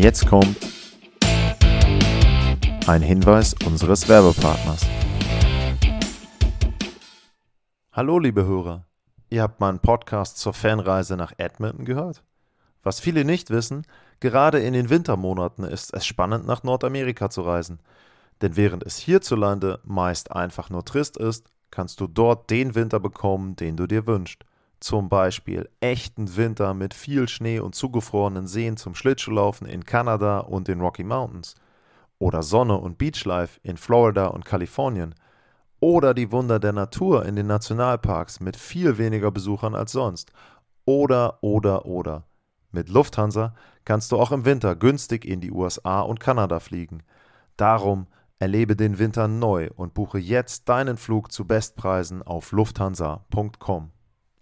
Jetzt kommt ein Hinweis unseres Werbepartners. Hallo liebe Hörer, ihr habt meinen Podcast zur Fanreise nach Edmonton gehört? Was viele nicht wissen, gerade in den Wintermonaten ist es spannend, nach Nordamerika zu reisen. Denn während es hierzulande meist einfach nur trist ist, kannst du dort den Winter bekommen, den du dir wünschst. Zum Beispiel echten Winter mit viel Schnee und zugefrorenen Seen zum Schlittschuhlaufen in Kanada und den Rocky Mountains. Oder Sonne und Beachlife in Florida und Kalifornien. Oder die Wunder der Natur in den Nationalparks mit viel weniger Besuchern als sonst. Oder. Mit Lufthansa kannst du auch im Winter günstig in die USA und Kanada fliegen. Darum erlebe den Winter neu und buche jetzt deinen Flug zu Bestpreisen auf lufthansa.com.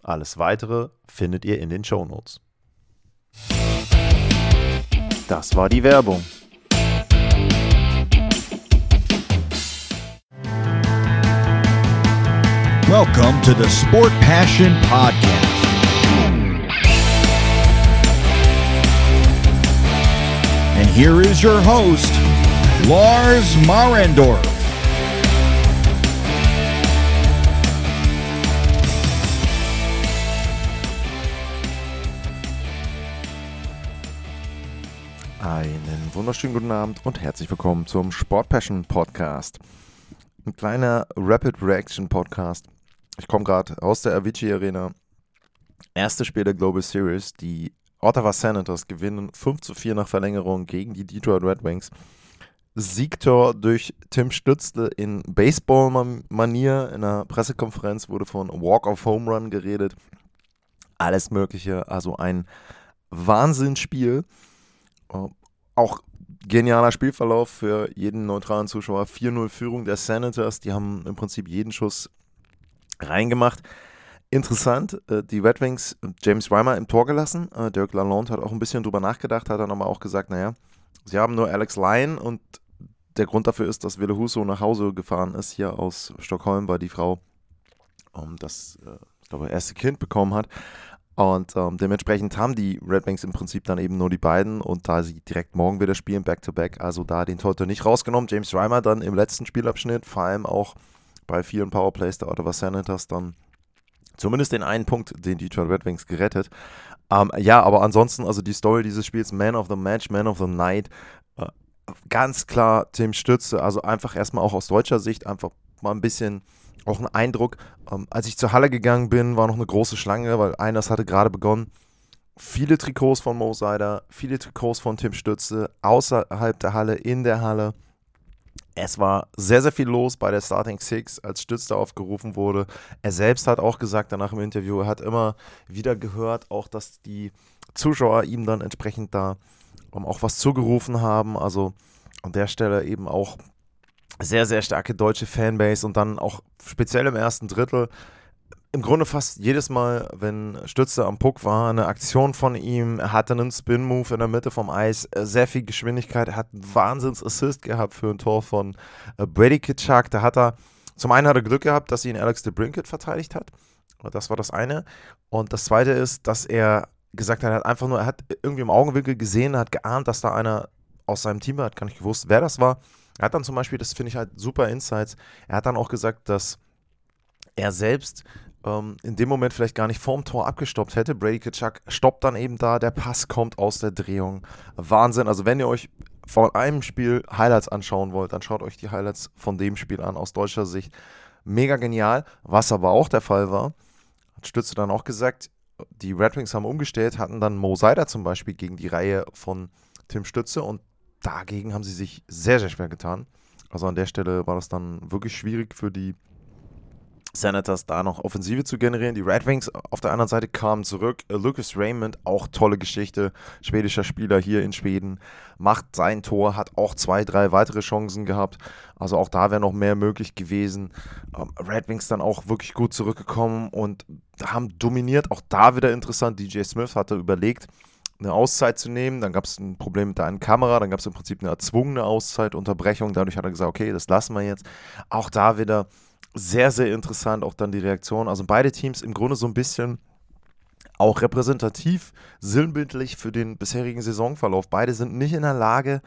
Alles Weitere findet ihr in den Shownotes. Das war die Werbung. Welcome to the Sport Passion Podcast. And here is your host, Lars Marendorf. Einen wunderschönen guten Abend und herzlich willkommen zum Sport Passion Podcast. Ein kleiner Rapid Reaction Podcast. Ich komme gerade aus der Avicii Arena. Erstes Spiel der Global Series, die Ottawa Senators gewinnen 5:4 nach Verlängerung gegen die Detroit Red Wings. Siegtor durch Tim Stützle in Baseball-Manier. In einer Pressekonferenz wurde von Walk-off-Home-Run geredet. Alles Mögliche, also ein Wahnsinnsspiel. Auch genialer Spielverlauf für jeden neutralen Zuschauer. 4-0 Führung der Senators, die haben im Prinzip jeden Schuss reingemacht. Interessant, die Red Wings, James Reimer im Tor gelassen. Dirk Lalonde hat auch ein bisschen drüber nachgedacht, hat dann aber auch gesagt, naja, sie haben nur Alex Lyon und der Grund dafür ist, dass Wille Husso nach Hause gefahren ist, hier aus Stockholm, weil die Frau das, ich glaube, erste Kind bekommen hat. Und dementsprechend haben die Red Wings im Prinzip dann eben nur die beiden und da sie direkt morgen wieder spielen, Back-to-Back, also da den Torhüter nicht rausgenommen. James Reimer dann im letzten Spielabschnitt, vor allem auch bei vielen Powerplays der Ottawa Senators dann zumindest den einen Punkt, den Detroit Red Wings gerettet. Ja, aber ansonsten, also die Story dieses Spiels, Man of the Match, Man of the Night, ganz klar Tim Stützle, also einfach erstmal auch aus deutscher Sicht einfach mal ein bisschen auch ein Eindruck. Als ich zur Halle gegangen bin, war noch eine große Schlange, weil Einlass hatte gerade begonnen. Viele Trikots von Mo Seider, viele Trikots von Tim Stützle, außerhalb der Halle, in der Halle. Es war sehr, sehr viel los bei der Starting Six, als Stützle aufgerufen wurde. Er selbst hat auch gesagt danach im Interview, er hat immer wieder gehört, auch dass die Zuschauer ihm dann entsprechend da auch was zugerufen haben. Also an der Stelle eben auch sehr, sehr starke deutsche Fanbase und dann auch speziell im ersten Drittel. Im Grunde fast jedes Mal, wenn Stützle am Puck war, eine Aktion von ihm, er hatte einen Spin-Move in der Mitte vom Eis, sehr viel Geschwindigkeit, er hat einen Wahnsinns-Assist gehabt für ein Tor von Brady Tkachuk. Zum einen hat er Glück gehabt, dass ihn Alex DeBrinkett verteidigt hat, das war das eine. Und das zweite ist, dass er gesagt hat, er hat irgendwie im Augenwinkel gesehen, hat geahnt, dass da einer aus seinem Team war, hat gar nicht gewusst, wer das war. Er hat dann zum Beispiel, das finde ich halt super Insights, er hat dann auch gesagt, dass er selbst in dem Moment vielleicht gar nicht vorm Tor abgestoppt hätte. Brady Tkachuk stoppt dann eben da, der Pass kommt aus der Drehung. Wahnsinn, also wenn ihr euch von einem Spiel Highlights anschauen wollt, dann schaut euch die Highlights von dem Spiel an, aus deutscher Sicht. Mega genial, was aber auch der Fall war, hat Stützle dann auch gesagt, die Red Wings haben umgestellt, hatten dann Mo Seider zum Beispiel gegen die Reihe von Tim Stützle und dagegen haben sie sich sehr, sehr schwer getan. Also an der Stelle war das dann wirklich schwierig für die Senators da noch Offensive zu generieren. Die Red Wings auf der anderen Seite kamen zurück. Lucas Raymond, auch tolle Geschichte. Schwedischer Spieler hier in Schweden. Macht sein Tor, hat auch 2, 3 weitere Chancen gehabt. Also auch da wäre noch mehr möglich gewesen. Red Wings dann auch wirklich gut zurückgekommen und haben dominiert. Auch da wieder interessant. DJ Smith hatte überlegt, eine Auszeit zu nehmen, dann gab es ein Problem mit der einen Kamera, dann gab es im Prinzip eine erzwungene Auszeit, Unterbrechung, dadurch hat er gesagt, okay, das lassen wir jetzt. Auch da wieder sehr, sehr interessant, auch dann die Reaktion, also beide Teams im Grunde so ein bisschen auch repräsentativ, sinnbildlich für den bisherigen Saisonverlauf. Beide sind nicht in der Lage,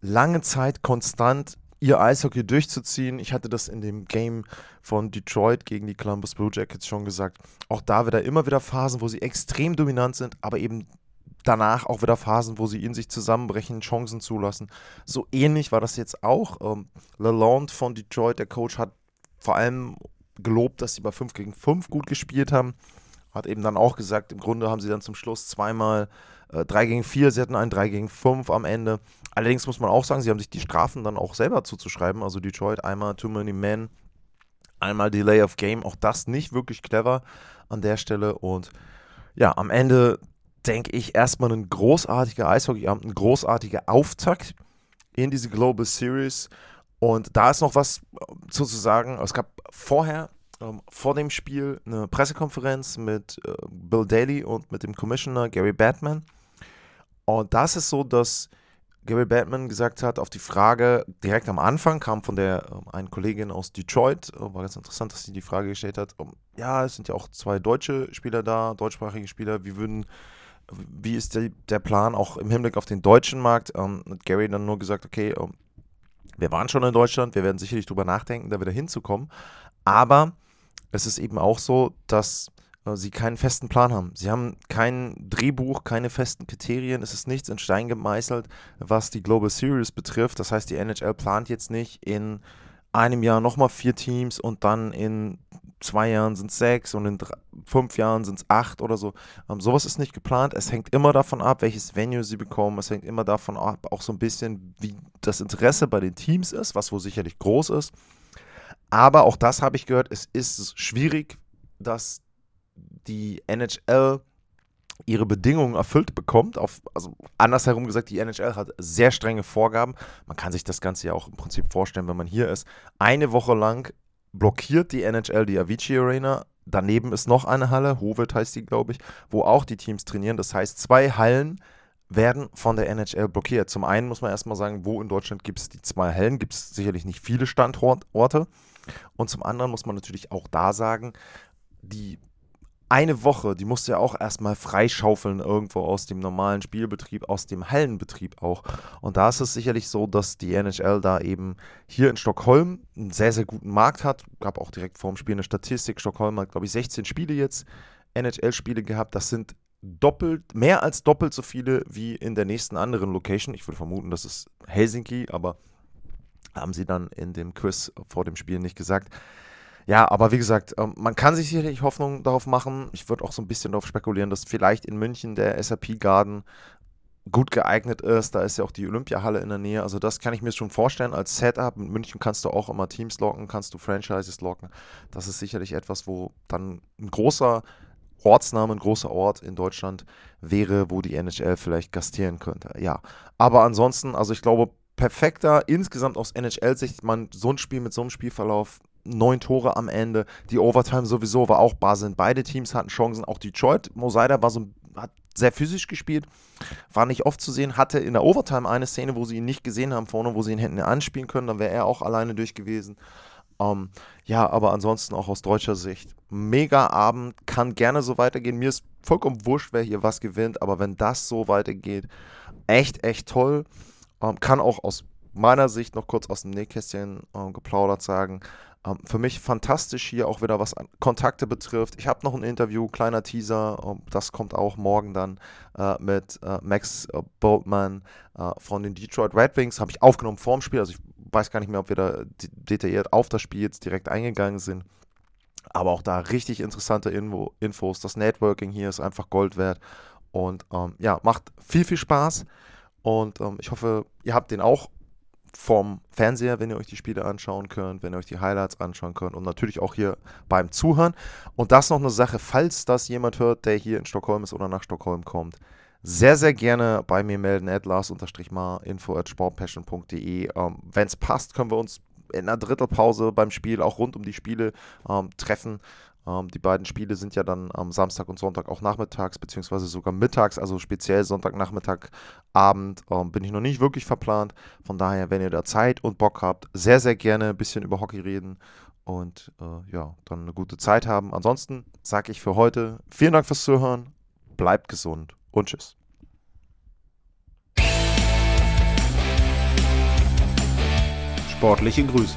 lange Zeit konstant ihr Eishockey durchzuziehen. Ich hatte das in dem Game von Detroit gegen die Columbus Blue Jackets schon gesagt. Auch da wieder immer wieder Phasen, wo sie extrem dominant sind, aber eben danach auch wieder Phasen, wo sie in sich zusammenbrechen, Chancen zulassen. So ähnlich war das jetzt auch. Lalonde von Detroit, der Coach, hat vor allem gelobt, dass sie bei 5 gegen 5 gut gespielt haben. Hat eben dann auch gesagt, im Grunde haben sie dann zum Schluss zweimal 3 gegen 4, sie hatten einen 3 gegen 5 am Ende. Allerdings muss man auch sagen, sie haben sich die Strafen dann auch selber zuzuschreiben. Also Detroit einmal Too Many Men, einmal Delay of Game. Auch das nicht wirklich clever an der Stelle. Und ja, am Ende denke ich erstmal ein großartiger Eishockeyabend, ein großartiger Auftakt in diese Global Series. Und da ist noch was zu sagen. Es gab vorher, vor dem Spiel, eine Pressekonferenz mit Bill Daly und mit dem Commissioner Gary Bettman. Und das ist so, dass Gary Bettman gesagt hat, auf die Frage direkt am Anfang kam von der einen Kollegin aus Detroit, war ganz interessant, dass sie die Frage gestellt hat, ja, es sind ja auch zwei deutsche Spieler da, deutschsprachige Spieler, wie ist der Plan auch im Hinblick auf den deutschen Markt? Hat Gary dann nur gesagt, okay, wir waren schon in Deutschland, wir werden sicherlich drüber nachdenken, da wieder hinzukommen, aber es ist eben auch so, dass sie keinen festen Plan haben. Sie haben kein Drehbuch, keine festen Kriterien, es ist nichts in Stein gemeißelt, was die Global Series betrifft. Das heißt, die NHL plant jetzt nicht in einem Jahr nochmal 4 Teams und dann in 2 Jahren sind es 6 und in 5 Jahren sind es 8 oder so. Sowas ist nicht geplant. Es hängt immer davon ab, welches Venue sie bekommen. Es hängt immer davon ab, auch so ein bisschen, wie das Interesse bei den Teams ist, was wohl sicherlich groß ist. Aber auch das habe ich gehört, es ist schwierig, dass die NHL ihre Bedingungen erfüllt bekommt. Also andersherum gesagt, die NHL hat sehr strenge Vorgaben. Man kann sich das Ganze ja auch im Prinzip vorstellen, wenn man hier ist. Eine Woche lang blockiert die NHL die Avicii Arena. Daneben ist noch eine Halle, Howitt heißt die, glaube ich, wo auch die Teams trainieren. Das heißt, 2 Hallen werden von der NHL blockiert. Zum einen muss man erstmal sagen, wo in Deutschland gibt es die 2 Hallen? Gibt es sicherlich nicht viele Standorte. Und zum anderen muss man natürlich auch da sagen, die eine Woche, die musst du ja auch erstmal freischaufeln irgendwo aus dem normalen Spielbetrieb, aus dem Hallenbetrieb auch. Und da ist es sicherlich so, dass die NHL da eben hier in Stockholm einen sehr, sehr guten Markt hat. Gab auch direkt vor dem Spiel eine Statistik. Stockholm hat, glaube ich, 16 Spiele jetzt, NHL-Spiele gehabt. Das sind mehr als doppelt so viele wie in der nächsten anderen Location. Ich würde vermuten, das ist Helsinki, aber haben sie dann in dem Quiz vor dem Spiel nicht gesagt. Ja, aber wie gesagt, man kann sich sicherlich Hoffnung darauf machen. Ich würde auch so ein bisschen darauf spekulieren, dass vielleicht in München der SAP Garden gut geeignet ist. Da ist ja auch die Olympiahalle in der Nähe. Also das kann ich mir schon vorstellen als Setup. In München kannst du auch immer Teams locken, kannst du Franchises locken. Das ist sicherlich etwas, wo dann ein großer Ortsname, ein großer Ort in Deutschland wäre, wo die NHL vielleicht gastieren könnte. Ja, aber ansonsten, also ich glaube, perfekter insgesamt aus NHL-Sicht, man so ein Spiel mit so einem Spielverlauf, 9 Tore am Ende, die Overtime sowieso war auch Basel, beide Teams hatten Chancen, auch Detroit, Mo Seider hat sehr physisch gespielt, war nicht oft zu sehen, hatte in der Overtime eine Szene, wo sie ihn nicht gesehen haben vorne, wo sie ihn hätten anspielen können, dann wäre er auch alleine durch gewesen. Ja, aber ansonsten auch aus deutscher Sicht, mega Abend, kann gerne so weitergehen, mir ist vollkommen wurscht, wer hier was gewinnt, aber wenn das so weitergeht, echt toll, kann auch aus meiner Sicht noch kurz aus dem Nähkästchen geplaudert sagen, für mich fantastisch hier auch wieder, was Kontakte betrifft. Ich habe noch ein Interview, kleiner Teaser, das kommt auch morgen dann mit Max Boltmann von den Detroit Red Wings. Habe ich aufgenommen vorm Spiel, also ich weiß gar nicht mehr, ob wir da detailliert auf das Spiel jetzt direkt eingegangen sind. Aber auch da richtig interessante Infos. Das Networking hier ist einfach Gold wert und ja, macht viel Spaß und ich hoffe, ihr habt den auch vom Fernseher, wenn ihr euch die Spiele anschauen könnt, wenn ihr euch die Highlights anschauen könnt und natürlich auch hier beim Zuhören. Und das noch eine Sache, falls das jemand hört, der hier in Stockholm ist oder nach Stockholm kommt, sehr, sehr gerne bei mir melden, @lars_mar info@sportpassion.de. Wenn es passt, können wir uns in einer Drittelpause beim Spiel auch rund um die Spiele treffen. Die beiden Spiele sind ja dann am Samstag und Sonntag auch nachmittags, beziehungsweise sogar mittags, also speziell Sonntagnachmittag, Abend bin ich noch nicht wirklich verplant. Von daher, wenn ihr da Zeit und Bock habt, sehr, sehr gerne ein bisschen über Hockey reden und ja, dann eine gute Zeit haben. Ansonsten sage ich für heute vielen Dank fürs Zuhören, bleibt gesund und tschüss. Sportliche Grüße.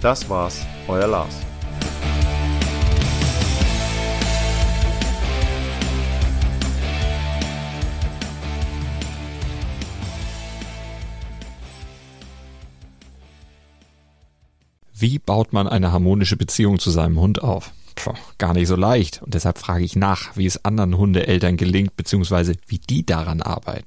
Das war's, euer Lars. Wie baut man eine harmonische Beziehung zu seinem Hund auf? Puh, gar nicht so leicht. Und deshalb frage ich nach, wie es anderen Hundeeltern gelingt, beziehungsweise wie die daran arbeiten.